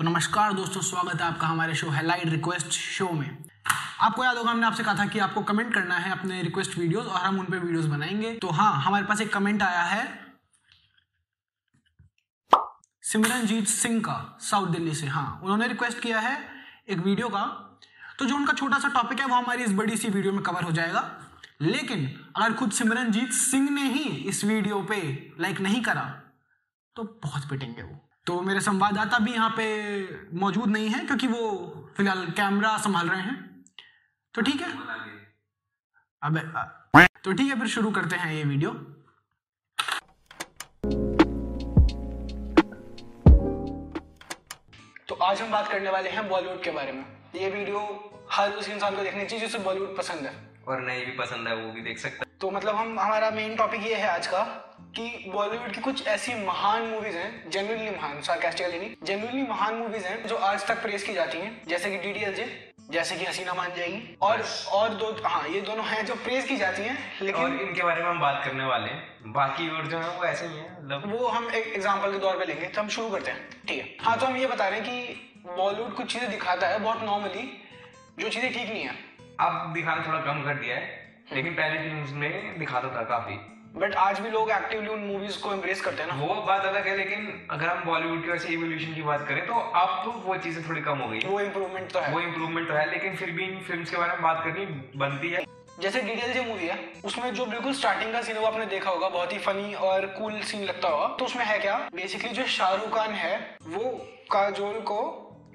तो नमस्कार दोस्तों, स्वागत है आपका हमारे शो हैलाइट रिक्वेस्ट शो में। आपको याद होगा हमने आपसे कहा था कि आपको कमेंट करना है अपने रिक्वेस्ट वीडियोस और हम उन पे वीडियोस बनाएंगे। तो हाँ, हमारे पास एक कमेंट आया है सिमरनजीत सिंह का, साउथ दिल्ली से। हाँ, उन्होंने रिक्वेस्ट किया है एक वीडियो का, तो जो उनका छोटा सा टॉपिक है वो हमारी इस बड़ी सी वीडियो में कवर हो जाएगा। लेकिन अगर खुद सिमरनजीत सिंह ने ही इस वीडियो पे लाइक नहीं करा तो बहुत पिटेंगे वो। तो मेरे संवाददाता भी यहाँ पे मौजूद नहीं है क्योंकि वो फिलहाल कैमरा संभाल रहे हैं। तो ठीक है, अबे तो ठीक है, फिर शुरू करते हैं ये वीडियो। तो आज हम बात करने वाले हैं बॉलीवुड के बारे में। ये वीडियो हर उस इंसान को देखनी चाहिए जिसे बॉलीवुड पसंद है, और नहीं भी पसंद है वो भी देख सकता है। तो मतलब हमारा मेन टॉपिक ये है आज का कि बॉलीवुड की कुछ ऐसी महान मूवीज हैं, जेन्युइनली महान, सार्केस्टिकली नहीं, जेन्युइनली महान मूवीज हैं जो आज तक प्रेस की जाती हैं, जैसे कि डीडीएलजे, जैसे कि हसीना मान जाएगी और दो। हाँ, ये दोनों हैं जो प्रेस की जाती हैं, लेकिन और इनके बारे में हम बात करने वाले हैं। बाकी और जो है वो ऐसे ही है, मतलब वो हम एक एग्जाम्पल के तौर पर लेंगे। तो हम शुरू करते हैं, ठीक है। हाँ, तो हम ये बता रहे हैं कि बॉलीवुड कुछ चीजें दिखाता है बहुत नॉर्मली, जो चीजें ठीक नहीं है। अब दिखाना थोड़ा कम कर दिया है, लेकिन पहले की मूवीज में दिखाता था काफी। बट आज भी लोग एक्टिवली उन मूवीज को एम्ब्रेस करते हैं ना, वो बात अलग है। लेकिन अगर हम बॉलीवुड की वैसे इवोल्यूशन की बात करें तो अब तो वो चीजें थोड़ी कम हो गई, वो इम्प्रूवमेंट तो है। लेकिन फिर भी इन फिल्म्स के बारे में बात करनी बनती है। जैसे डीडीएलजे मूवी है, उसमें जो बिल्कुल स्टार्टिंग का सीन है वो आपने देखा होगा, बहुत ही फनी और कूल सीन लगता होगा। तो उसमें है क्या, बेसिकली जो शाहरुख खान है वो काजोल को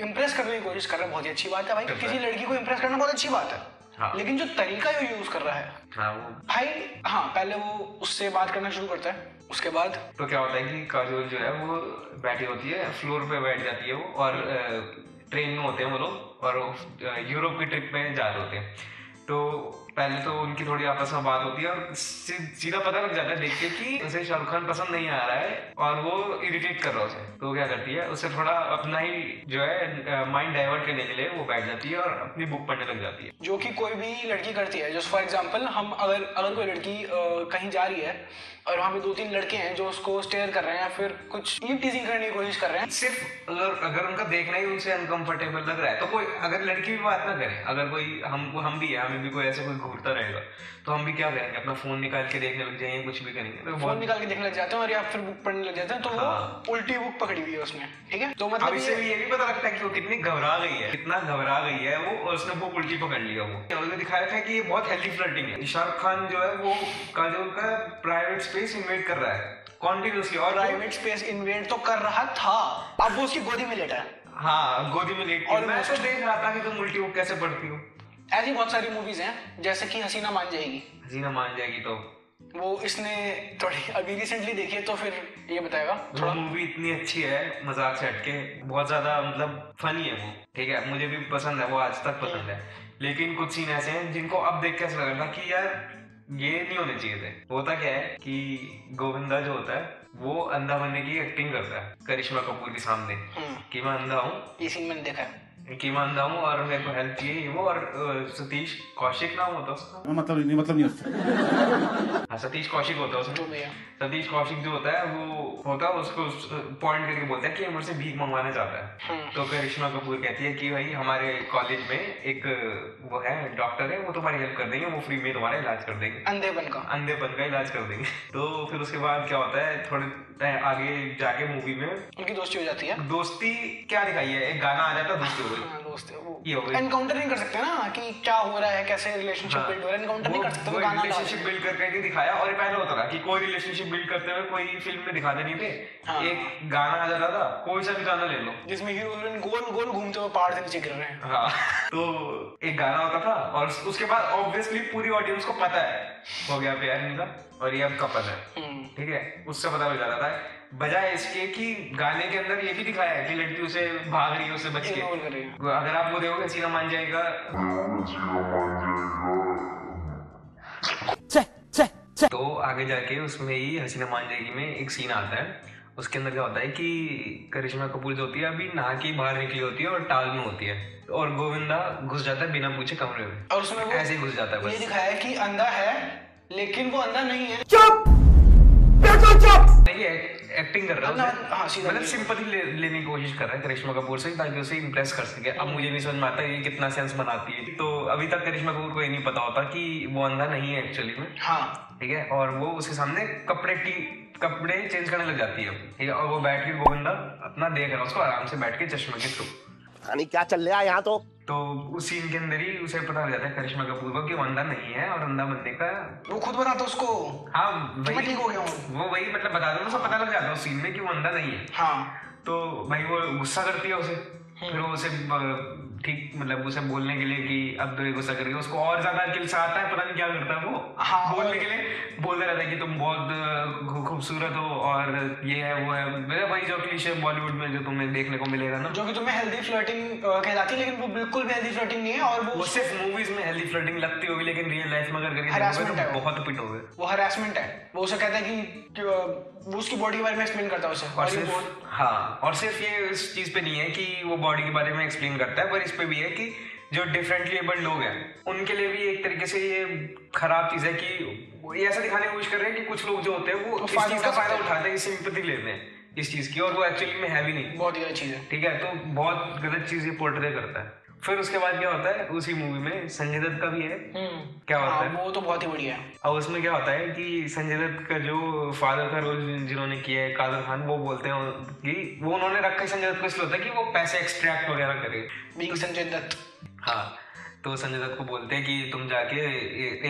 इम्प्रेस करने की कोशिश कर रहा है। बहुत ही अच्छी बात है भाई, किसी लड़की को इम्प्रेस करना बहुत अच्छी बात है। हाँ। लेकिन जो तरीका वो यूज कर रहा है, हाँ वो भाई, हाँ पहले वो उससे बात करना शुरू करता है। उसके बाद तो क्या होता है कि काजोल जो है वो बैठी होती है, फ्लोर पे बैठ जाती है वो, और ट्रेन में होते हैं वो लोग और यूरोप की ट्रिप में जा रहे होते हैं। तो पहले तो उनकी थोड़ी आपस में बात होती है और सीधा पता लग जाता है देख के कि उसे शाहरुख खान पसंद नहीं आ रहा है और वो इरिटेट कर रहा है उसे। तो क्या करती है, उसे थोड़ा अपना ही जो है माइंड डाइवर्ट करने के लिए वो बैठ जाती है और अपनी बुक पढ़ने लग जाती है, जो कि कोई भी लड़की करती है। जस्ट फॉर एग्जाम्पल, हम अगर कोई लड़की कहीं जा रही है और वहाँ पे 2-3 लड़के हैं जो उसको स्टेयर कर रहे हैं या फिर कुछ टीजिंग करने की कोशिश कर रहे हैं, सिर्फ अगर उनका देखना ही उनसे अनकंफर्टेबल लग रहा है तो कोई, अगर लड़की भी बात ना करे, अगर कोई हम भी है, हमें भी कोई ऐसे कोई घूरता रहेगा तो हम भी क्या करेंगे, अपना फोन निकाल के देखने लग जाएंगे, कुछ भी करेंगे, तो फोन निकाल के देखने लग जाते हैं और या फिर बुक पढ़ने लग जाते हैं। तो हाँ। वो उल्टी बुक पकड़ी हुई है उसने, ठीक है। तो मतलब इससे भी ये भी पता लगता है कि वो कितनी घबरा गई है, कितना घबरा गई है वो, और उसने बुक उल्टी पकड़ लिया। वो दिखा रखा है कि ये बहुत हेल्दी फ्लर्टिंग है। शाहरुख खान जो है वो काजोल का प्राइवेट स्पेस इन्वेड कर रहा है कॉन्टिन्यूसली, और प्राइवेट स्पेस इन्वेड तो कर रहा था, अब वो उसकी गोदी में लेटा है। हाँ, गोदी में लेट, और मैं तो देख रहा था कि तुम उल्टी बुक कैसे पढ़ती हो। ऐसी बहुत सारी मूवीज हैं, जैसे कि हसीना मान जाएगी। तो वो इसने थोड़ी अभी रिसेंटली देखी है तो फिर ये बताएगा। थोड़ा मूवी इतनी अच्छी है, मजाक से हटके, बहुत ज्यादा मतलब फनी है वो, ठीक है। मुझे भी पसंद है वो, आज तक पसंद है। लेकिन कुछ सीन ऐसे हैं जिनको अब देख के ऐसा लग रहा था कि यार ये नहीं होने चाहिए थे। होता क्या है कि गोविंदा जो होता है वो अंधा बनने की एक्टिंग करता है करिश्मा कपूर के सामने कि मैं अंधा हूँ, ये सीन मैंने देखा है, ईमानदा हूँ और मेरे को हेल्प चाहिए वो। और सतीश कौशिक नाम होता उसका, मतलब नहीं होता। हाँ, सतीश कौशिक होता है उसमें। सतीश कौशिक जो होता है वो होता है, उसको पॉइंट करके बोलता है कि मुझसे भीख मंगवाना चाहता है। तो करिश्मा कपूर कहती है कि भाई हमारे कॉलेज में एक वो है, डॉक्टर है, वो तुम्हारी हेल्प कर देंगे, वो फ्री में तुम्हारा इलाज कर देंगे, अंधेपन का इलाज कर देंगे। तो फिर उसके बाद क्या होता है, थोड़े आगे जाके मूवी में उनकी दोस्ती हो जाती है। दोस्ती क्या दिखाई है, एक गाना आ जाता है दोस्ती। हाँ, दोस्त है वो, एनकाउंटर नहीं कर सकते ना कि क्या हो रहा है, कैसे रिलेशनशिप बिल्ड हो रहा है, एनकाउंटर नहीं कर सकते। वो गाना रिलेशनशिप बिल्ड करके नहीं दिखाया, और पहले होता था कि कोई रिलेशनशिप बिल्ड करते हुए कोई फिल्म में दिखाते नहीं थे। हाँ। एक गाना आ जाता था, कोई सा भी गाना ले लो, जिसमें हीरो हीरोइन गोल गोल घूमते हुए पहाड़ से नीचे गिर रहे हैं। हाँ, तो एक गाना होता था और उसके बाद ऑब्वियसली पूरी ऑडियंस को पता है हो गया प्यार इनका और ये अब कपल है, ठीक है, उससे पता लग जाता था। बजाय इसके कि गाने के अंदर ये भी दिखाया है कि लड़की उसे भाग रही है, उसे बच के। अगर आप वो देखोगे हसीना मान जाएगा, तो आगे जाके उसमें ही हसीना मान जाएगी में एक सीन आता है। उसके अंदर क्या होता है कि करिश्मा कपूर जो होती है अभी नहा के बाहर निकली होती है और टाल में होती है, और गोविंदा घुस जाता है बिना पूछे कमरे में, और उसमें ऐसे ही घुस जाता है। ये दिखाया है कि अंधा है लेकिन वो अंधा नहीं है। चुप। ये एक्टिंग कर रहा है, हाँ मतलब सिंपैथी लेने की कोशिश कर रहा है करिश्मा कपूर से ताकि उसे इम्प्रेस कर सके। अब मुझे नहीं समझ में आता ये कितना सेंस बनाती है। तो अभी तक करिश्मा कपूर को ये नहीं पता होता कि वो अंधा नहीं है एक्चुअली में, हाँ ठीक है, और वो उसके सामने कपड़े चेंज करने लग जाती है, ठीक है, और वो बैठ के गोविंदा अपना देख रहा है उसको आराम से बैठ के चश्मे के थ्रू, यानी क्या चल रहा है यहाँ। तो उस सीन के अंदर ही उसे पता हो जाता है करिश्मा कपूर को कि वो अंधा नहीं है और अंधा बनने का वो खुद बताता है उसको, हाँ वही ठीक हो गया वो वही मतलब बता देता है, उसे पता लग जाता है उस सीन में कि वो अंधा नहीं है। हाँ तो भाई वो गुस्सा करती है उसे, फिर वो उसे ठीक मतलब उसे बोलने के लिए कि अब तो ये गुस्सा करके उसको और ज्यादा किल्सा आता है, पता नहीं क्या करता है वो, हाँ बोलने के लिए बोलता रहता है कि तुम बहुत खूबसूरत हो और ये है वो है, मेरा वही जो क्लीशे बॉलीवुड में जो तुम्हें देखने को मिलेगा ना, जो कि तुम्हें हेल्दी फ्लर्टिंग कहलाती है, लेकिन वो बिल्कुल भी हेल्दी फ्लर्टिंग नहीं है। और वो सिर्फ मूवीज में हेल्दी फ्लर्टिंग लगती होगी, लेकिन रियल लाइफ में अगर हरासमेंट है, बहुत पिट हो गए, वो हरासमेंट है। वो उसे कहता है कि वो उसकी बॉडी के बारे में एक्सप्लेन करता है उसे, हाँ और सिर्फ ये इस चीज पे नहीं है कि वो बॉडी के बारे में एक्सप्लेन करता है, पर इस पे भी है कि जो डिफरेंटली एबल्ड लोग हैं उनके लिए भी एक तरीके से ये खराब चीज है कि ये ऐसा दिखाने की कोशिश कर रहे हैं कि कुछ लोग जो होते हैं वो इस चीज का फायदा उठाते हैं, सिंपैथी लेते हैं इस चीज की, और वो एक्चुअली में है भी नहीं, बहुत गलत चीज है, ठीक है। तो बहुत गलत चीज ये पोर्ट्रे करता है। फिर उसके बाद क्या होता है उसी मूवी में संजय दत्त का भी है, क्या होता है वो तो बहुत ही बढ़िया है। और उसमें क्या होता है कि संजय दत्त का जो फादर का रोल जिन्होंने किया है काजल खान, वो बोलते हैं कि वो उन्होंने रखा है संजय दत्त को इसलिए होता है कि वो पैसे एक्सट्रैक्ट वगैरह करे। संजय दत्त, हाँ तो संजय दत्त को बोलते हैं कि तुम जाके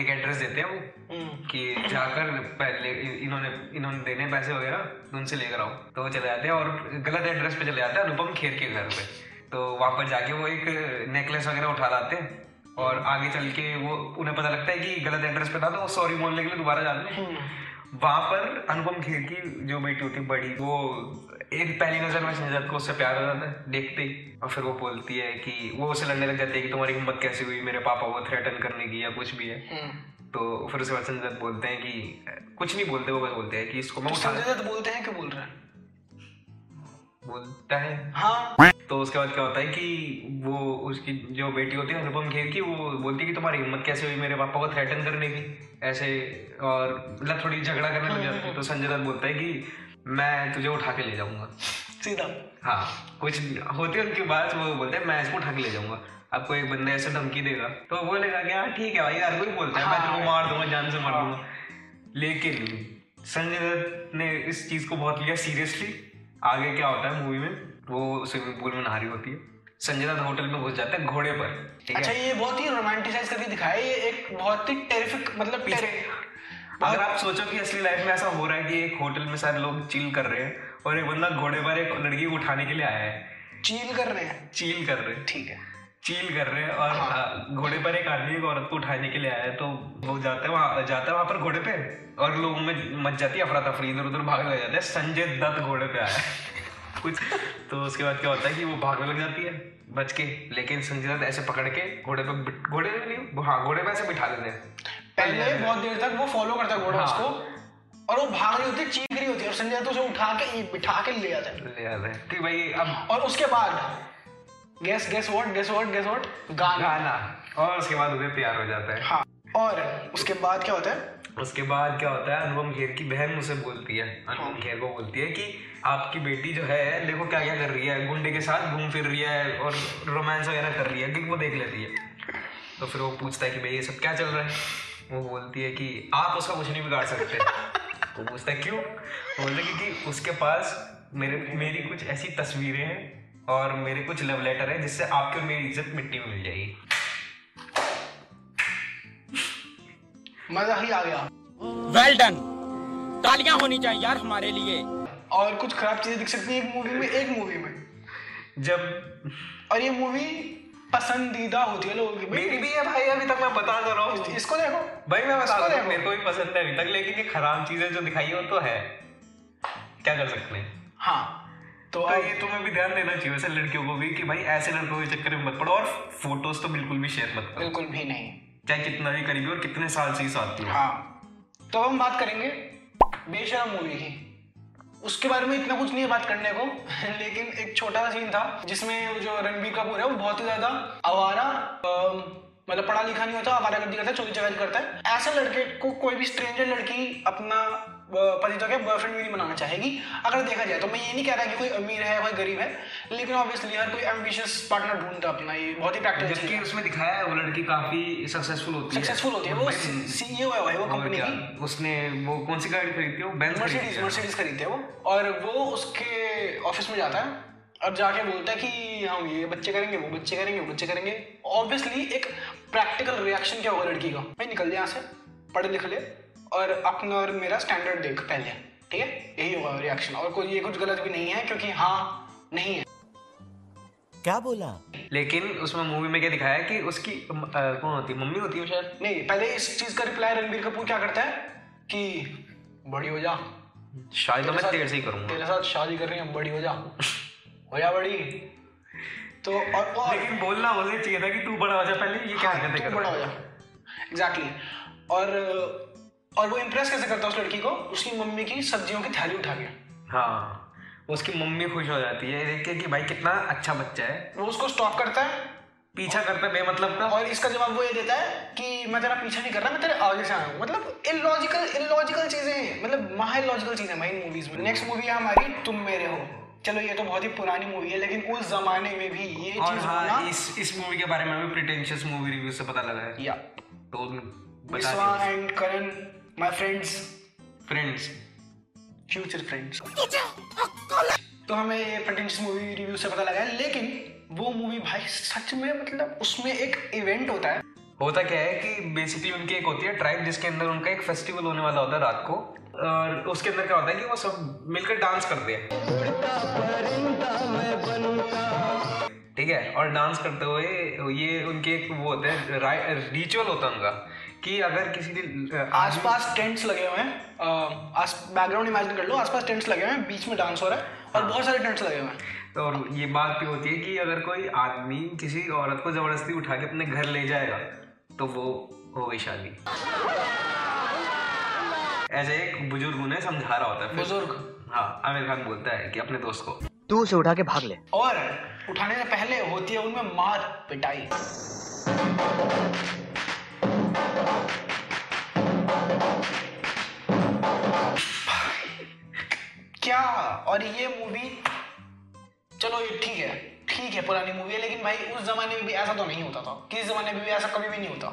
एक एड्रेस देते हैं वो कि जाकर पहले इन्होंने देने पैसे वगैरह उनसे लेकर आओ। तो वो चले जाते हैं और गलत एड्रेस पे चले जाते हैं, अनुपम खेर के घर पे। तो वहाँ पर जाके वो एक नेकलेस वगैरह उठा लाते हैं और आगे चल के वो उन्हें पता लगता है कि गलत एड्रेस पे था, तो वो सॉरी बोलने के लिए दोबारा जाते हैं। वहाँ पर अनुपम खेर की जो बेटी होती है बड़ी, वो एक पहली नजर में संजय दत्त को उससे प्यार हो जाता है देखते ही, और फिर वो बोलती है कि वो उसे लड़ने लग जाती है कि तुम्हारी हिम्मत कैसे हुई मेरे पापा को थ्रेटन करने की या कुछ भी है। तो फिर उसके बाद संजय दत्त बोलते हैं कि कुछ नहीं बोलते, वो बस बोलते हैं कि इसको मैं संजय दत्त बोलते हैं कि बोल रहा है बोलता है, हाँ। तो उसके बाद क्या होता है कि वो उसकी जो बेटी होती है अनुपम खेर की, वो बोलती है कि तुम्हारी हिम्मत कैसे हुई मेरे पापा को थ्रेटन करने की ऐसे, और मतलब थोड़ी झगड़ा करने लग जाती है। तो संजय दत्त बोलता है कि मैं तुझे उठा के ले जाऊंगा सीधा, हाँ कुछ होती है उनकी बात, वो बोलते हैं मैं इसको उठा के ले जाऊंगा, आपको एक बंदा ऐसे धमकी देगा तो वो बोलेगा कि हाँ ठीक है भाई यार कोई बोलता है मैं तुमको मार दूंगा, जान से मार दूंगा। लेकिन संजय दत्त ने इस चीज को बहुत लिया सीरियसली। आगे क्या होता है मूवी में, वो स्विमिंग पूल में नहा रही होती है, संजय दत्त होटल में घुस जाता है घोड़े पर, ठीक है? अच्छा ये बहुत ही रोमांटिसाइज करके दिखाया, ये एक बहुत ही टेरिफिक मतलब अगर आप सोचो कि असली लाइफ में ऐसा हो रहा है कि एक होटल में सारे लोग चिल कर रहे हैं और एक बंदा घोड़े पर एक लड़की उठाने के लिए आया है, चिल कर रहे हैं ठीक है, चील कर रहे हैं और घोड़े पर एक आदमी एक औरत को उठाने के लिए आया है। तो वो जाता है वहाँ पर घोड़े पे और लोगों में मच जाती है अफरा तफरी, इधर उधर भागने लग जाते हैं, संजय दत्त घोड़े पे आया है कुछ। तो उसके बाद क्या होता है कि वो भागने लग जाती है बच के, लेकिन संजय दत्त ऐसे पकड़ के घोड़े पे ऐसे बिठा लेते हैं, पहले बहुत देर तक वो फॉलो करता है घोड़ा उसको और वो भाग रही होती है चीख रही होती है और संजय दत्त उसे उठा के बिठा के ले जाता है कि भाई अब। और उसके बाद Guess what? गाना। और उसके बाद उन्हें प्यार हो जाता है। हाँ। और उसके बाद क्या होता है? अनुपम खेर की बहन उसे बोलती है, अनुपम खेर को बोलती है कि आपकी बेटी जो है देखो क्या क्या कर रही है, गुंडे के साथ घूम फिर रही है और रोमांस वगैरह कर रही है, ठीक वो देख लेती है। तो फिर वो पूछता है कि भाई ये सब क्या चल रहा है, वो बोलती है कि आप उसका कुछ नहीं बिगाड़ सकते। वो पूछता है क्यों, बोलते क्योंकि उसके पास मेरी कुछ ऐसी तस्वीरें हैं और मेरे कुछ लव लेटर है जिससे आपकी और मेरी इज्जत मिट्टी में मिल जाएगी। मजा ही आ गया। Well done. तालियां होनी चाहिए यार हमारे लिए। और कुछ खराब चीजें दिख सकती है एक मूवी में जब, और ये मूवी पसंदीदा होती है लोगों की। मेरी भी है भाई, अभी तक मैं बता रहा हूँ, इसको देखो भाई मैं बता रहा हूँ, मेरे को भी पसंद है अभी तक, लेकिन ये खराब चीजें जो दिखाई है वो तो है, क्या कर सकते हैं। हाँ तो ये तुम्हें भी ध्यान देना चाहिए वैसे लड़कियों को भी कि भाई ऐसे लड़कों के चक्कर में मत पड़ो, और फोटोज तो बिल्कुल भी शेयर मत करो, बिल्कुल भी नहीं, चाहे कितना भी करीबी और कितने साल से ही साथ में। हाँ तो हम बात करेंगे बेशरम मूवी की, उसके बारे में इतना कुछ नहीं है बात करने को लेकिन एक छोटा सा सीन था जिसमें जो रणबीर कपूर है वो बहुत ही ज्यादा आवारा मतलब पढ़ा लिखा नहीं होता, आवारागर्दी करता है, चोरी चकारी करता है। ऐसे लड़के को कोई भी स्ट्रेंजर लड़की अपना पति तो क्या बॉयफ्रेंड भी नहीं बनाना चाहेगी अगर देखा जाए तो। मैं ये नहीं कह रहा कि कोई अमीर है कोई गरीब है, लेकिन ऑब्वियसली हर कोई एम्बिशियस पार्टनर ढूंढता अपना, ये बहुत ही प्रैक्टिकल चीज है। उसमें दिखाया है वो लड़की काफी सक्सेसफुल होती है वो सीईओ है भाई वो कंपनी की। उसने वो कौन सी गाड़ी खरीदी है, वो बेंज मर्सिडीज खरीदी है वो, और वो उसके ऑफिस में जाता है और जाके बोलता है कि हम ये बच्चे करेंगे वो बच्चे करेंगे वो बच्चे करेंगे। ऑब्वियसली एक प्रैक्टिकल रिएक्शन क्या होगा लड़की का, भाई निकल जाए यहाँ से, पढ़ लिख ले और अपना और मेरा स्टैंडर्ड देख पहले, ठीक है, यही होगा रिएक्शन। और कोई ये कुछ गलत भी नहीं है क्योंकि हाँ नहीं है क्या बोला। लेकिन उसमें मूवी में क्या दिखाया कि उसकी कौन होती है, मम्मी होती है शायद, नहीं पहले इस चीज का रिप्लाई रणबीर कपूर क्या करता है कि बड़ी हो जा शायद, तो मैं तेरे से ही करूंगा, तेरे साथ शादी कर रही हूं, बड़ी हो जा बड़ी तो। और लेकिन बोलना मुझे चाहिए था कि तू बड़ा हो जा पहले, ये क्या करते कर बड़ा हो जा एग्जैक्टली। और वो इम्प्रेस कैसे करता है उस लड़की को, उसकी मम्मी की सब्जियों की थैली उठा के। हाँ उसकी मम्मी खुश हो जाती है देख के कि भाई कितना अच्छा बच्चा है। वो उसको स्टॉप करता है, पीछा करता है बेमतलब का, और इसका जवाब वो ये देता है कि मैं तेरा पीछा नहीं कर रहा, मैं तेरे आगे से आया हूँ। मतलब इलॉजिकल चीजें, मतलब महाइलॉजिकल चीजें भाई मूवीज में। नेक्स्ट मूवी है हमारी तुम मेरे हो। चलो ये तो बहुत ही पुरानी मूवी है, लेकिन उस जमाने में भी ये चीज होना, इस मूवी के बारे में प्रिटेंशियस मूवी रिव्यू से पता लगा है। या तो Vishwa and Karan My friends, future friends. तो हमें ये प्रिटेंशियस मूवी रिव्यू से पता लगा है, लेकिन वो मूवी भाई सच में, मतलब उसमें एक इवेंट होता है। होता क्या है कि बेसिकली उनकी एक होती है ट्राइब जिसके अंदर उनका एक फेस्टिवल होने वाला होता है रात को, और उसके अंदर क्या होता है कि वो सब मिलकर डांस करते हैं, ठीक है, और डांस करते हुए ये उनके एक वो होता है रिचुअल होता है उनका कि अगर किसी दिन आसपास टेंट्स लगे हुए हैं, बैकग्राउंड इमेजिन कर लो, आसपास टेंट्स लगे हुए हैं, बीच में डांस हो रहा है और बहुत सारे टेंट्स लगे हुए हैं। तो और ये बात भी होती है कि अगर कोई आदमी किसी औरत को जबरदस्ती उठा के अपने घर ले जाएगा तो वो हो गई शादी। ऐसे एक बुजुर्ग उन्हें समझा रहा होता है, बुजुर्ग हाँ आमिर खान बोलता है कि अपने दोस्त को तू उसे उठा के भाग ले, और उठाने से पहले होती है उनमें मार पिटाई। क्या और ये मूवी, चलो ये ठीक है पुरानी मूवी है, लेकिन भाई उस जमाने में भी ऐसा तो नहीं होता था, किस जमाने में भी ऐसा कभी भी नहीं होता।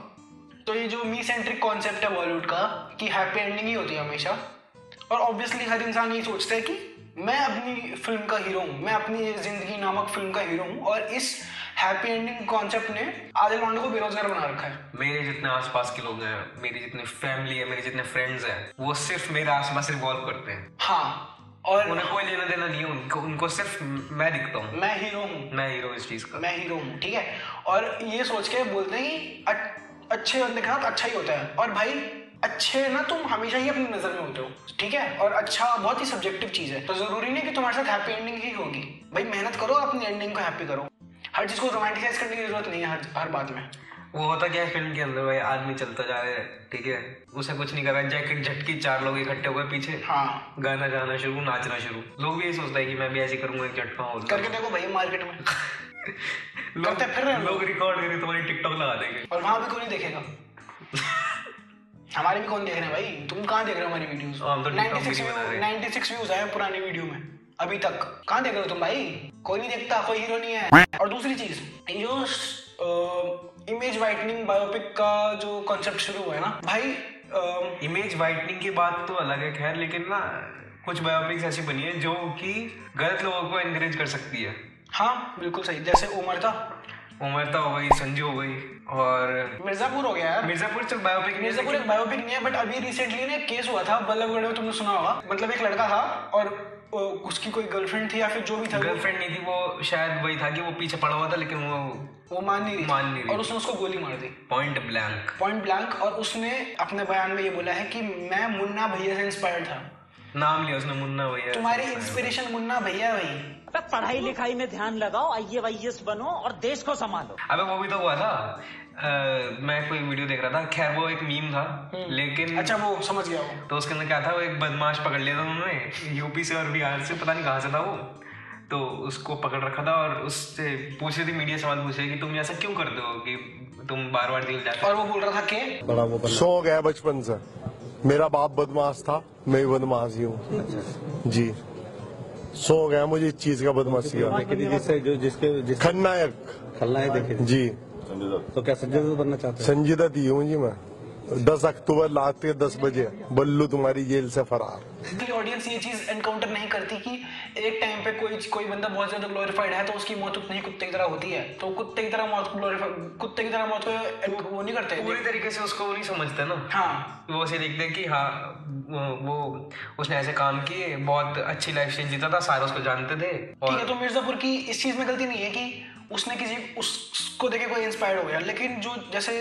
तो ये जो मी सेंट्रिक कॉन्सेप्ट है बॉलीवुड का कि हैप्पी एंडिंग ही होती है हमेशा, और ऑब्वियसली हर इंसान ये सोचता है कि मैं अपनी फिल्म का हीरो हूँ, मैं अपनी जिंदगी नामक फिल्म का हीरो हूँ, और इस हैप्पी एंडिंग कॉन्सेप्ट ने आदिल वांडे को बेरोजगार बना रखा है। मेरे जितने आसपास के लोग हैं, मेरी जितनी फैमिली है, मेरे जितने फ्रेंड्स हैं, वो सिर्फ मेरे आसपास रिवॉल्व करते हैं। हाँ, और उन्हें कोई लेना देना नहीं है, उनको सिर्फ मैं दिखता हूँ, मैं हीरो हूँ इस चीज का, मैं हीरो हूँ, ठीक है। और ये सोच के बोलते हैं कि अच्छे बंदे के साथ अच्छा ही होता है, और भाई अच्छे ना तुम हमेशा ही अपनी नजर में होते हो, ठीक है, और अच्छा बहुत ही सब्जेक्टिव चीज है, तो जरूरी नहीं कि तुम्हारे साथ हैप्पी एंडिंग ही होगी। भाई मेहनत करो, अपनी एंडिंग को हैप्पी करो, हर चीज को रोमांटिसाइज करने की जरूरत नहीं है हर बात में। वो होता क्या है फिल्म के अंदर, भाई आदमी चलता जा रहा है, ठीक है, उसे कुछ नहीं कर रहा है, जैकेट झटकी, चार लोग इकट्ठे हो गए पीछे, हाँ, गाना गाना शुरू, नाचना शुरू, लोग भी यही सोचता है कि मैं भी ऐसे करूंगा, एक झटका हो करके देखो भाई मार्केट में करते फिर रहे हैं लोग, रिकॉर्ड करें तुम्हारी टिकटॉक लगा देंगे, और वहां भी कोई नहीं देखेगा, हमारे भी कौन देख रहे हैं भाई, तुम कहाँ देख रहे हो हमारी वीडियोस, तो 96 व्यूज आए पुराने वीडियो में अभी तक, कहाँ देख रहे हो तुम भाई, कोई नहीं देखता, कोई हीरो नहीं है। और दूसरी चीज जो इमेज वाइटनिंग बायोपिक का जो कॉन्सेप्ट शुरू हुआ है ना भाई, इमेज वाइटनिंग की बात तो अलग है खैर, लेकिन ना कुछ बायोपिक्स ऐसी बनी है जो कि गलत लोगों को एनकरेज कर सकती है। हाँ बिल्कुल सही, जैसे उमरता हो गई, संजू हो गई, और मिर्जापुर हो गया यार। मिर्जापुर एक बायोपिक नहीं है, बट अभी रिसेंटली ना केस हुआ था बल्लभगढ़ में, तुमने सुना होगा, मतलब एक लड़का था और उसकी कोई गर्लफ्रेंड थी या फिर जो भी था, गर्लफ्रेंड नहीं थी वो, शायद वही था कि वो पीछे पड़ा हुआ था, लेकिन वो मान नहीं रही और उसने उसको गोली मार दी पॉइंट ब्लैंक। और उसने अपने बयान में ये बोला है कि मैं मुन्ना भैया से इंस्पायर्ड था, नाम लिया उसने मुन्ना भैया, तुम्हारी इंस्पिरेशन मुन्ना भैया भाई, पढ़ाई लिखाई में ध्यान लगाओ, आईएएस बनो और देश को संभालो। अबे वो भी तो हुआ था, मैं कोई वीडियो देख रहा था, खैर वो एक मीम था, लेकिन अच्छा वो समझ गया वो। तो उसके अंदर क्या था, वो एक बदमाश पकड़ लिया था उन्होंने यूपी से और बिहार से, पता नहीं कहाँ से था वो, तो उसको पकड़ रखा था और उससे पूछ रही थी, मीडिया सवाल पूछ रही कि तुम ऐसा क्यों करते हो कि तुम बार बार जेल जाते हो, और वो बोल रहा था कि बड़ा वो सो गया बचपन से, मेरा बाप बदमाश था, मैं बदमाश ही हूँ जी। सो हो गया मुझे इस चीज का बदमाशी का। खलनायक खलनायक जी तो क्या संजय दत्त बनना चाहते? संजय दत्त ही हूँ जी मैं। 10 अक्टूबर रात के 10 बजे बल्लू तुम्हारी जेल से फरार। ऑडियंस ये चीज एनकाउंटर नहीं करती कि एक टाइम पे कोई बंदा बहुत ज्यादा ग्लोरीफाइड है तो उसकी मौत उतनी कुत्ते की तरह होती है, तो कुत्ते की तरह मौत कुत्ते की तरह मौत को वो नहीं करते, पूरी तरीके से उसको वो नहीं समझते ना। हाँ वो उसे देखते हैं कि हाँ वो उसने ऐसे काम किए, बहुत अच्छी लाइफ स्टाइल जीता था, सारे उसको जानते थे। ठीक है, तो मिर्जापुर की इस चीज में गलती नहीं है कि उसने किसी उसको देखे कोई इंस्पायर हो गया, लेकिन जो जैसे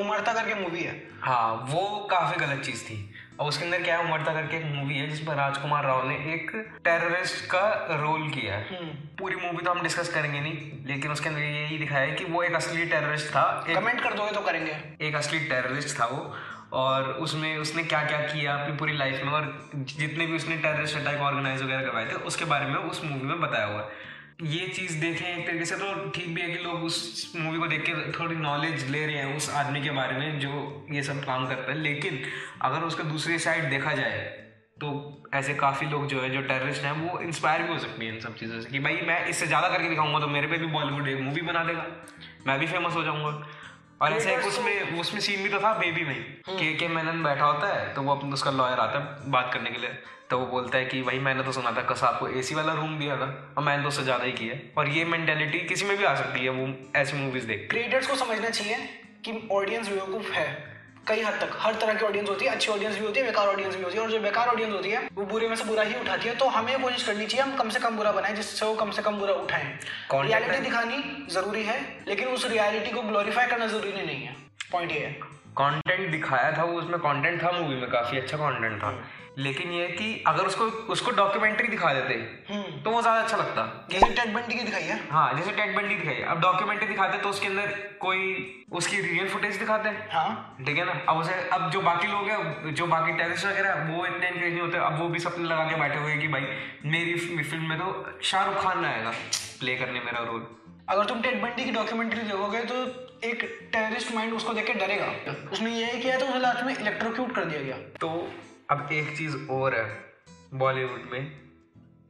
उमरता करके मूवी है, हाँ वो काफी गलत चीज थी। और उसके अंदर क्या है, उमरता करके एक मूवी है जिसमें राजकुमार राव ने एक टेररिस्ट का रोल किया है। पूरी मूवी तो हम डिस्कस करेंगे नहीं, लेकिन उसके अंदर यही दिखाया है कि वो एक असली टेररिस्ट था। कमेंट कर दोगे तो करेंगे। एक असली टेररिस्ट था वो, और उसमें उसने क्या क्या किया अपनी पूरी लाइफ में, और जितने भी उसने टेररिस्ट अटैक ऑर्गेनाइज वगैरह करवाए थे उसके बारे में उस मूवी में बताया हुआ है। ये चीज देखें एक तरीके से तो ठीक भी है कि लोग उस मूवी को देख के थोड़ी नॉलेज ले रहे हैं उस आदमी के बारे में जो ये सब काम करता है, लेकिन अगर उसका दूसरी साइड देखा जाए तो ऐसे काफ़ी लोग जो है जो टेररिस्ट हैं वो इंस्पायर भी हो सकते हैं इन सब चीज़ों से कि भाई मैं इससे ज़्यादा करके दिखाऊंगा तो मेरे पे भी बॉलीवुड एक मूवी बना देगा, मैं भी फेमस हो जाऊँगा। और ऐसा एक उसमें सीन भी तो था बेबी में, के मैनन बैठा होता है तो वो अपना उसका लॉयर आता है बात करने के लिए, तो वो बोलता है कि भाई मैंने तो सुना था कसाब को एसी वाला रूम दिया था और मैंने तो उससे ज़्यादा ही किया। और ये मेंटेलिटी किसी में भी आ सकती है, वो ऐसी मूवीज देख। क्रिएटर्स को समझना चाहिए कि ऑडियंस बेवकूफ़ है कई हद तक, हर तरह की ऑडियंस होती है, अच्छी ऑडियंस भी होती है, बेकार ऑडियंस भी होती है, और जो बेकार ऑडियंस होती है वो बुरे में से बुरा ही उठाती है। तो हमें कोशिश करनी चाहिए हम कम से कम बुरा बनाएं जिससे वो कम से कम बुरा उठाएं। रियलिटी दिखानी जरूरी है, लेकिन उस रियलिटी को ग्लोरीफाई करना जरूरी नहीं है। पॉइंट ये है, कंटेंट दिखाया था वो, उसमें कंटेंट था मूवी में, काफी अच्छा कंटेंट था, लेकिन ये कि अगर उसको डॉक्यूमेंट्री दिखा देते तो वो ज्यादा अच्छा लगता। जैसे टेड बंडी की दिखाई है, हाँ जैसे टेड बंडी दिखाई। अब डॉक्यूमेंट्री दिखाते तो उसके अंदर कोई उसकी रियल फुटेज दिखाते हैं, हाँ ठीक है ना। अब उसे अब जो बाकी लोग हैं, जो बाकी टेररिस्ट वगैरह, वो इतने एनकरेज नहीं होते। अब वो भी सपने लगा के बैठे हुए कि भाई मेरी फिल्म में तो शाहरुख खान आएगा प्ले करने मेरा रोल। अगर तुम टेड बंडी की डॉक्यूमेंट्री देखोगे तो एक टेररिस्ट माइंड उसको देख के डरेगा। उसने यही किया तो उसे लास्ट में इलेक्ट्रोक्यूट कर दिया गया। तो अब एक चीज़ और है, बॉलीवुड में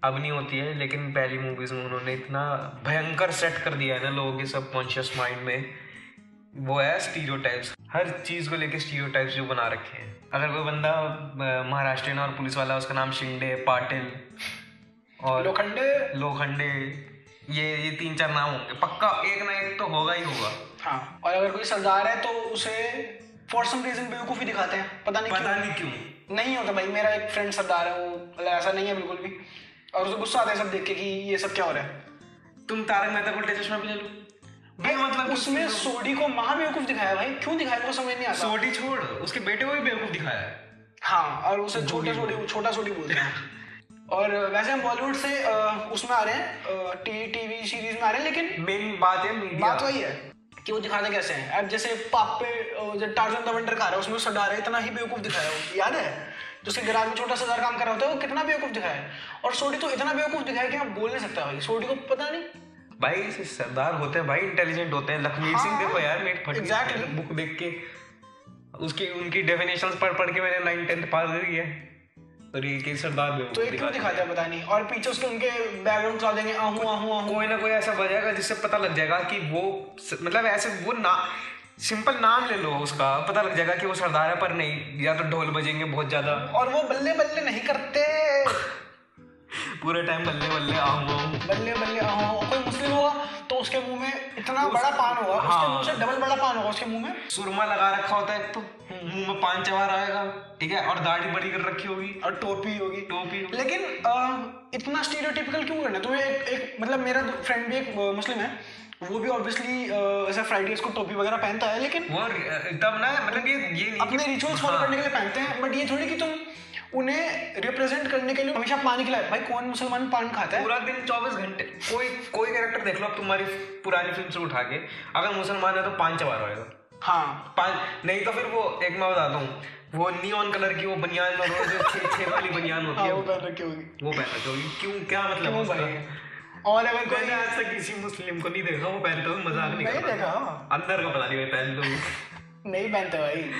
अब नहीं होती है लेकिन पहली मूवीज में उन्होंने इतना भयंकर सेट कर दिया है ना लोगों के सबकॉन्शियस माइंड में, वो है स्टीरियोटाइप्स। हर चीज़ को लेके स्टीरियोटाइप्स जो बना रखे हैं। अगर कोई बंदा महाराष्ट्रियन और पुलिस वाला, उसका नाम शिंदे, पाटिल और लोखंडे, ये 3-4 नाम होंगे पक्का, एक ना एक तो होगा ही होगा। हाँ, और अगर कोई सरदार है तो उसे फॉर सम रीजन बेवकूफ़ी दिखाते हैं, पता नहीं क्यों। नहीं होता भाई, मेरा एक फ्रेंड सरदार है, वो मतलब ऐसा नहीं है बिल्कुल भी, और उसे गुस्सा आता है सब देख के कि ये सब क्या हो रहा है। तुम तारक मेहता को उल्टे चश्मा पे ले लो भाई, मतलब उसमें सोडी को महाबेवकूफ़ दिखाया भाई, क्यों दिखाया वो समझ नहीं आता। सोडी छोड़, उसके बेटे को भी बेवकूफ़ दिखाया है। हाँ, और उसे छोटा सोडी बोलते हैं। और वैसे हम बॉलीवुड से उसमें आ रहे हैं, टीवी सीरीज में आ रहे हैं, लेकिन मेन बात वही है कि वो दिखाते कैसे हैं। अब जैसे पापे जो टार्जन द वंडर कार है, उसमें सरदार है इतना ही बेवकूफ़ दिखाया, याद है जो उसके गराज में छोटा सरदार काम कर रहा होता है, वो कितना बेवकूफ़ दिखाया। और सोडी तो इतना बेवकूफ़ दिखाया कि आप बोल नहीं सकता भाई, सोडी को पता नहीं भाई सरदार होते हैं भाई, इंटेलिजेंट होते हैं। लखवीर सिंह देखो यार, एग्जैक्टली बुक देख के उसकी उनकी डेफिनेशंस पढ़ के मैंने 9th-10th पास कर दिया है। तो एक क्यों दिखाते हैं पता नहीं, और पीछे उसके उनके बैकग्राउंड चला देंगे, आहू कोई ना कोई ऐसा बजेगा जिससे पता लग जाएगा कि वो मतलब ऐसे वो ना सिंपल नाम ले लो उसका, पता लग जाएगा कि वो सरदार है। पर नहीं, या तो ढोल बजेंगे बहुत ज्यादा, और वो बल्ले नहीं करते पूरे टाइम, बल्ले आहू। कोई मुस्लिम होगा तो उसके मुंह में इतना बड़ा पान होगा, उसके मुंह से डबल बड़ा पान होगा, उसके मुंह में सुरमा लगा रखा होता है, तो मुंह में पान चबा रहेगा, ठीक है, और दाढ़ी बड़ी कर रखी होगी और टोपी। लेकिन इतना स्टीरियोटिपिकल क्यों करना? तुम्हें एक मतलब मेरा फ्रेंड भी एक मुस्लिम है, वो भी ऑब्वियसली ऐसा फ्राइडेज को टोपी वगैरह पहनता है, लेकिन वो तब ना मतलब ये अपने रिचुअल्स फॉलो करने के लिए पहनते हैं। बट ये थोड़ी कि तुम उन्हें रिप्रेजेंट करने के लिए हमेशा पानी खिलाए। भाई कौन मुसलमान पान खाता है पूरा दिन 24 घंटे? कोई कैरेक्टर देख लो आप तुम्हारी पुरानी फिल्म से उठा के, अगर मुसलमान है तो पान चबा रहेगा। हाँ पान, नहीं तो फिर वो एक मैं बताता हूँ, वो नियॉन कलर की वो बनियान जो 6 वाली बनियान होती है, वो पहन रखी होगी, क्यों, क्या मतलब है? और अगर कोई आज तक किसी मुस्लिम को नहीं देखा वो पहनते हुए, मजाक नहीं देखा, अंदर का पता नहीं पहनते हुए, नहीं पहनते भाई।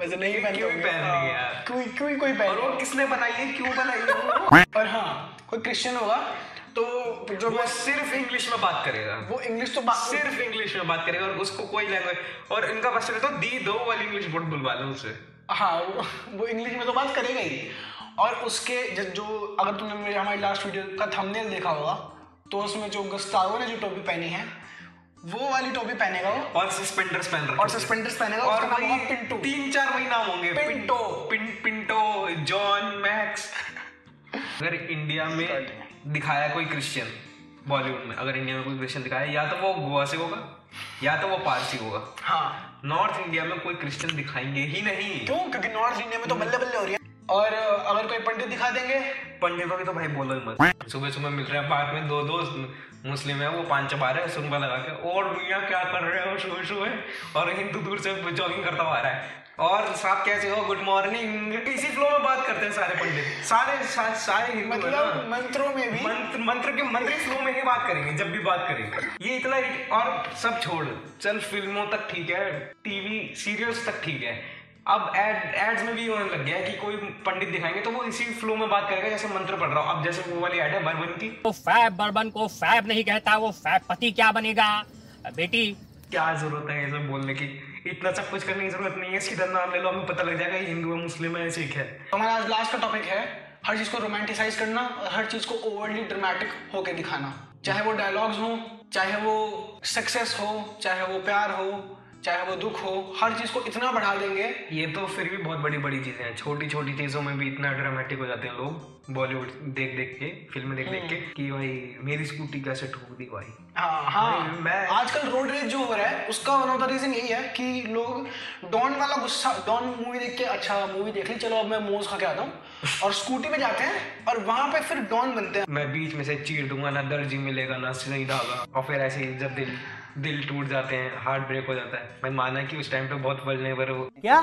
वैसे नहीं पहन यार, कोई पहन। और किसने बनाई है, क्यों बनाई है? और हाँ, कोई क्रिश्चियन होगा तो जो वो सिर्फ इंग्लिश में बात करेगा, वो इंग्लिश तो सिर्फ इंग्लिश में बात करेगा और उसको कोई लैंग्वेज। और इनका बस तो दी दो वाली इंग्लिश बहुत बुलवा लो उसे। हाँ, वो इंग्लिश में तो बात करेगा ही। और उसके जो, अगर तुमने हमारी लास्ट वीडियो का थंबनेल देखा होगा तो उसमें जो गुस्तावो ने जो टोपी पहनी है वो वाली टोपी पहनेगा वो, और सस्पेंडर्स पहनेगा, और उसका नाम पिंटो। 3-4 वही नाम होंगे, पिंटो, पिंटो, जॉन, मैक्स। अगर इंडिया में दिखाया कोई क्रिश्चियन बॉलीवुड में, अगर इंडिया में कोई क्रिश्चियन दिखाया, या तो वो गोवा से होगा या तो वो पारसी होगा। हाँ, नॉर्थ इंडिया में कोई क्रिश्चियन दिखाएंगे ही नहीं। क्यों? क्योंकि नॉर्थ इंडिया में तो बल्ले बल्ले हो रही है। और अगर कोई पंडित दिखा देंगे, पंडितों की तो भाई बोलो ही मत। सुबह सुबह मिल रहे हैं पार्क में दो दोस्त मुस्लिम है, वो 5-4 सुनवा लगा के, और भैया क्या कर रहे हो सुबह सुबह, और हिंदू दूर से जॉगिंग करता हुआ आ रहा है, और साहब कैसे हो, गुड मॉर्निंग, इसी फ्लो में बात करते हैं सारे पंडित, सारे हिंदू, मतलब मंत्रों में भी मंत्र फ्लो में ही बात करेंगे जब भी बात करेंगे। ये इतना, और सब छोड़, चल फिल्मों तक ठीक है, टीवी सीरियल्स तक ठीक है, अब एड्स में भी होने लग गया है कि कोई पंडित दिखाएंगे तो वो इसी फ्लो में बात करेगा जैसे मंत्र पढ़ रहा हूँ। अब जैसे वो वाली ऐड है बर्बन की, वो फैब, बर्बन को फैब नहीं कहता, वो फैब पति क्या बनेगा बेटी। क्या जरूरत है ये सब बोलने की, इतना सब कुछ करने की जरूरत नहीं है, सीधा नाम ले लो, हमें पता लग जाएगा हिंदू है, मुस्लिम है, सिख है। हमारा आज लास्ट का टॉपिक है हर चीज को रोमांटिसाइज करना और हर चीज को ओवरली ड्रामेटिक होके दिखाना, चाहे वो डायलॉग्स हो, चाहे वो सक्सेस हो, चाहे वो प्यार हो, चाहे वो दुख हो, हर चीज को इतना बढ़ा देंगे। ये तो फिर भी बहुत बड़ी बड़ी चीजें हैं, छोटी छोटी चीजों में भी इतना ड्रामेटिक हो जाते हैं लोग बॉलीवुड देख देख के, फिल्में देख देख के, कि भाई मेरी स्कूटी कैसे ठोक दी भाई। हाँ, मैं आजकल रोड रेज जो हो रहा है उसका वन ऑफ द रीजन यही है कि लोग डॉन वाला गुस्सा, डॉन मूवी देख के, अच्छा मूवी देख ली, चलो अब मैं मोमोज खा के आता हूँ, और स्कूटी में जाते हैं और वहाँ पे फिर डॉन बनते हैं। मैं बीच में से चीर दूंगा, ना दर्जी मिलेगा ना सही धागा, और फिर ऐसे ही जब दिल टूट जाते हैं, हार्ट ब्रेक हो जाता है। मैं माना कि उस टाइम पे बहुत वल्नरेबल हो, क्या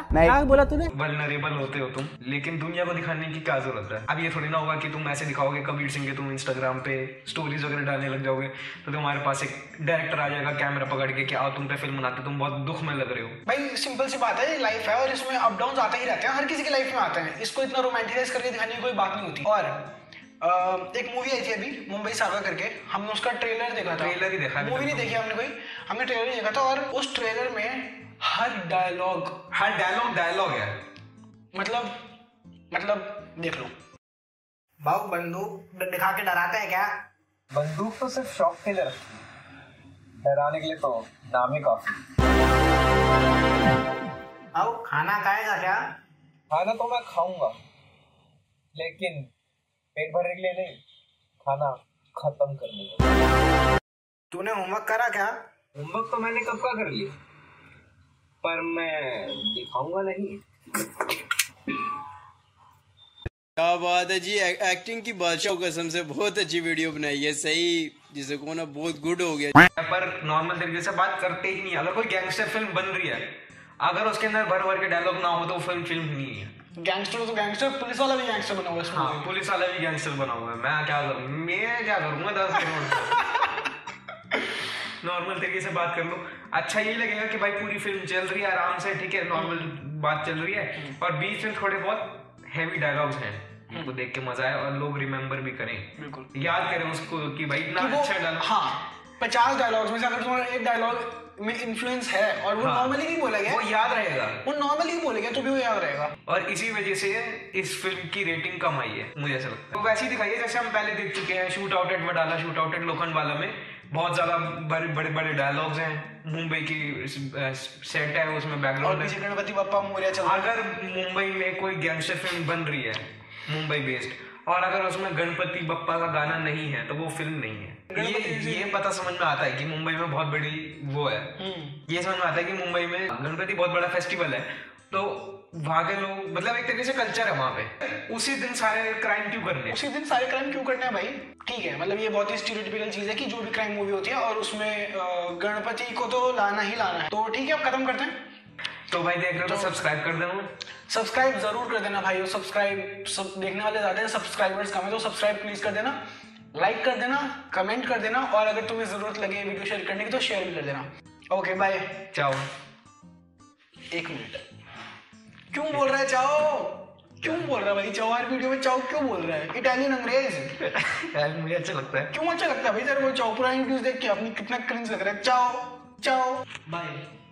बोला तूने, वल्नरेबल होते हो तुम, लेकिन दुनिया को दिखाने की क्या जरूरत है। अब ये थोड़ी ना होगा कि तुम ऐसे दिखाओगे कबीर सिंह के, तुम इंस्टाग्राम पे स्टोरीज वगैरह डालने लग जाओगे तो तुम्हारे पास एक डायरेक्टर आ जाएगा कैमरा पकड़ के, क्या तुम पे फिल्म बनाते, तुम बहुत दुख में लग रहे हो। भाई सिंपल सी बात है, लाइफ है और इसमें अप डाउन आते ही रहते हैं, हर किसी की लाइफ में आते हैं, इसको इतना रोमांटिसाइज करके दिखाने की कोई बात नहीं होती। और एक मूवी आई थी अभी मुंबई सागा करके, हमने उसका ट्रेलर देखा था, ट्रेलर ही देखा, मूवी नहीं देखी हमने कोई, हमने ट्रेलर ही देखा था, और उस ट्रेलर में हर डायलॉग है, मतलब देख लो, बाबू बंदूक दिखा के डराते हैं क्या? बंदूक तो सिर्फ शौक के लिए रखी, डराने के लिए तो नाम ही काफी। आओ खाना खाएगा क्या? खाना तो मैं खाऊंगा, लेकिन पेट भरने के लिए नहीं, खाना खत्म कर लिया। तूने होमवर्क करा क्या? होमवर्क तो मैंने कब का कर लिया, पर मैं दिखाऊंगा नहीं। क्या बात है जी, एक्टिंग की बादशाह कसम से बहुत अच्छी वीडियो बनाई है, सही जिसे को ना बहुत गुड हो गया। पर नॉर्मल तरीके से बात करते ही नहीं। अगर कोई गैंगस्टर फिल्म बन रही है, अगर उसके अंदर भर भर के डायलॉग ना हो तो फिल्म नहीं है। गैंगस्टर तो गैंगस्टर, पुलिस वाला भी गैंगस्टर बना हुआ है। हाँ, पुलिस वाला भी गैंगस्टर बना हुआ है। मैं क्या करूँगा 10 करोड़। नॉर्मल तरीके से बात कर लो, अच्छा यही लगेगा कि भाई पूरी फिल्म चल रही है आराम से, ठीक है, नॉर्मल बात चल रही है, और बीच में थोड़े बहुत हैवी डायलॉग्स हैं, उनको देख के मजा आए और लोग रिमेम्बर भी करें, बिल्कुल याद करें उसको कि भाई इतना अच्छा डायलॉग। हाँ, 50 डायलॉग्स में से अगर तुम्हारा एक डायलॉग में इन्फ्लुएंस है और वो नॉर्मली ही बोला गया, वो याद रहेगा, वो नॉर्मली ही बोलेगा तो भी वो याद रहेगा। और इसी वजह से इस फिल्म की रेटिंग कम आई है, मुझे ऐसा लगता है। तो वैसी दिखाई है जैसे हम पहले देख चुके हैं shoot out at Wadala, shoot out at Lokhandwala में बहुत ज्यादा बड़े डायलॉग्स हैं, मुंबई की सेट है उसमें बैकग्राउंड, और गणपति बप्पा मोरिया चल। अगर मुंबई में कोई गैंगस्टर फिल्म बन रही है मुंबई बेस्ड, और अगर उसमें गणपति बप्पा का गाना नहीं है तो वो फिल्म नहीं है। ये पता समझ में आता है कि मुंबई में बहुत बड़ी वो है, ये समझ में आता है कि मुंबई में गणपति बहुत बड़ा फेस्टिवल है, तो वहाँ के लोग, मतलब एक तरीके से कल्चर है वहाँ पे, उसी दिन सारे क्राइम क्यों करने हैं भाई? ठीक है, मतलब ये बहुत ही स्टीरियोटिपिकल चीज है कि जो भी क्राइम मूवी होती है और उसमें गणपति को तो लाना ही लाना है। तो ठीक है, अब खत्म करते हैं। तो भाई देख रहे हो तो सब्सक्राइब कर देना, सब्सक्राइब जरूर कर देना भाई, सब्सक्राइब, सब देखने वाले ज्यादा हैं, सब्सक्राइबर्स कम है, तो सब्सक्राइब प्लीज कर देना, लाइक कर देना, कमेंट कर देना, और अगर तुम्हें जरूरत लगे वीडियो शेयर करने की तो शेयर भी कर देना। ओके बाय, चाओ। 1 मिनट क्यों बोल रहा है चाओ, क्यों बोल रहा है भाई चाओ, हर वीडियो में चाओ क्यों बोल रहा है? इटालियन अंग्रेज मुझे अच्छा लगता है। क्यों अच्छा लगता है भाई? जरा वो चाओ पुरानी वीडियोस देख के अपनी कितना क्रिंज लग रहा है। Ciao ciao bye.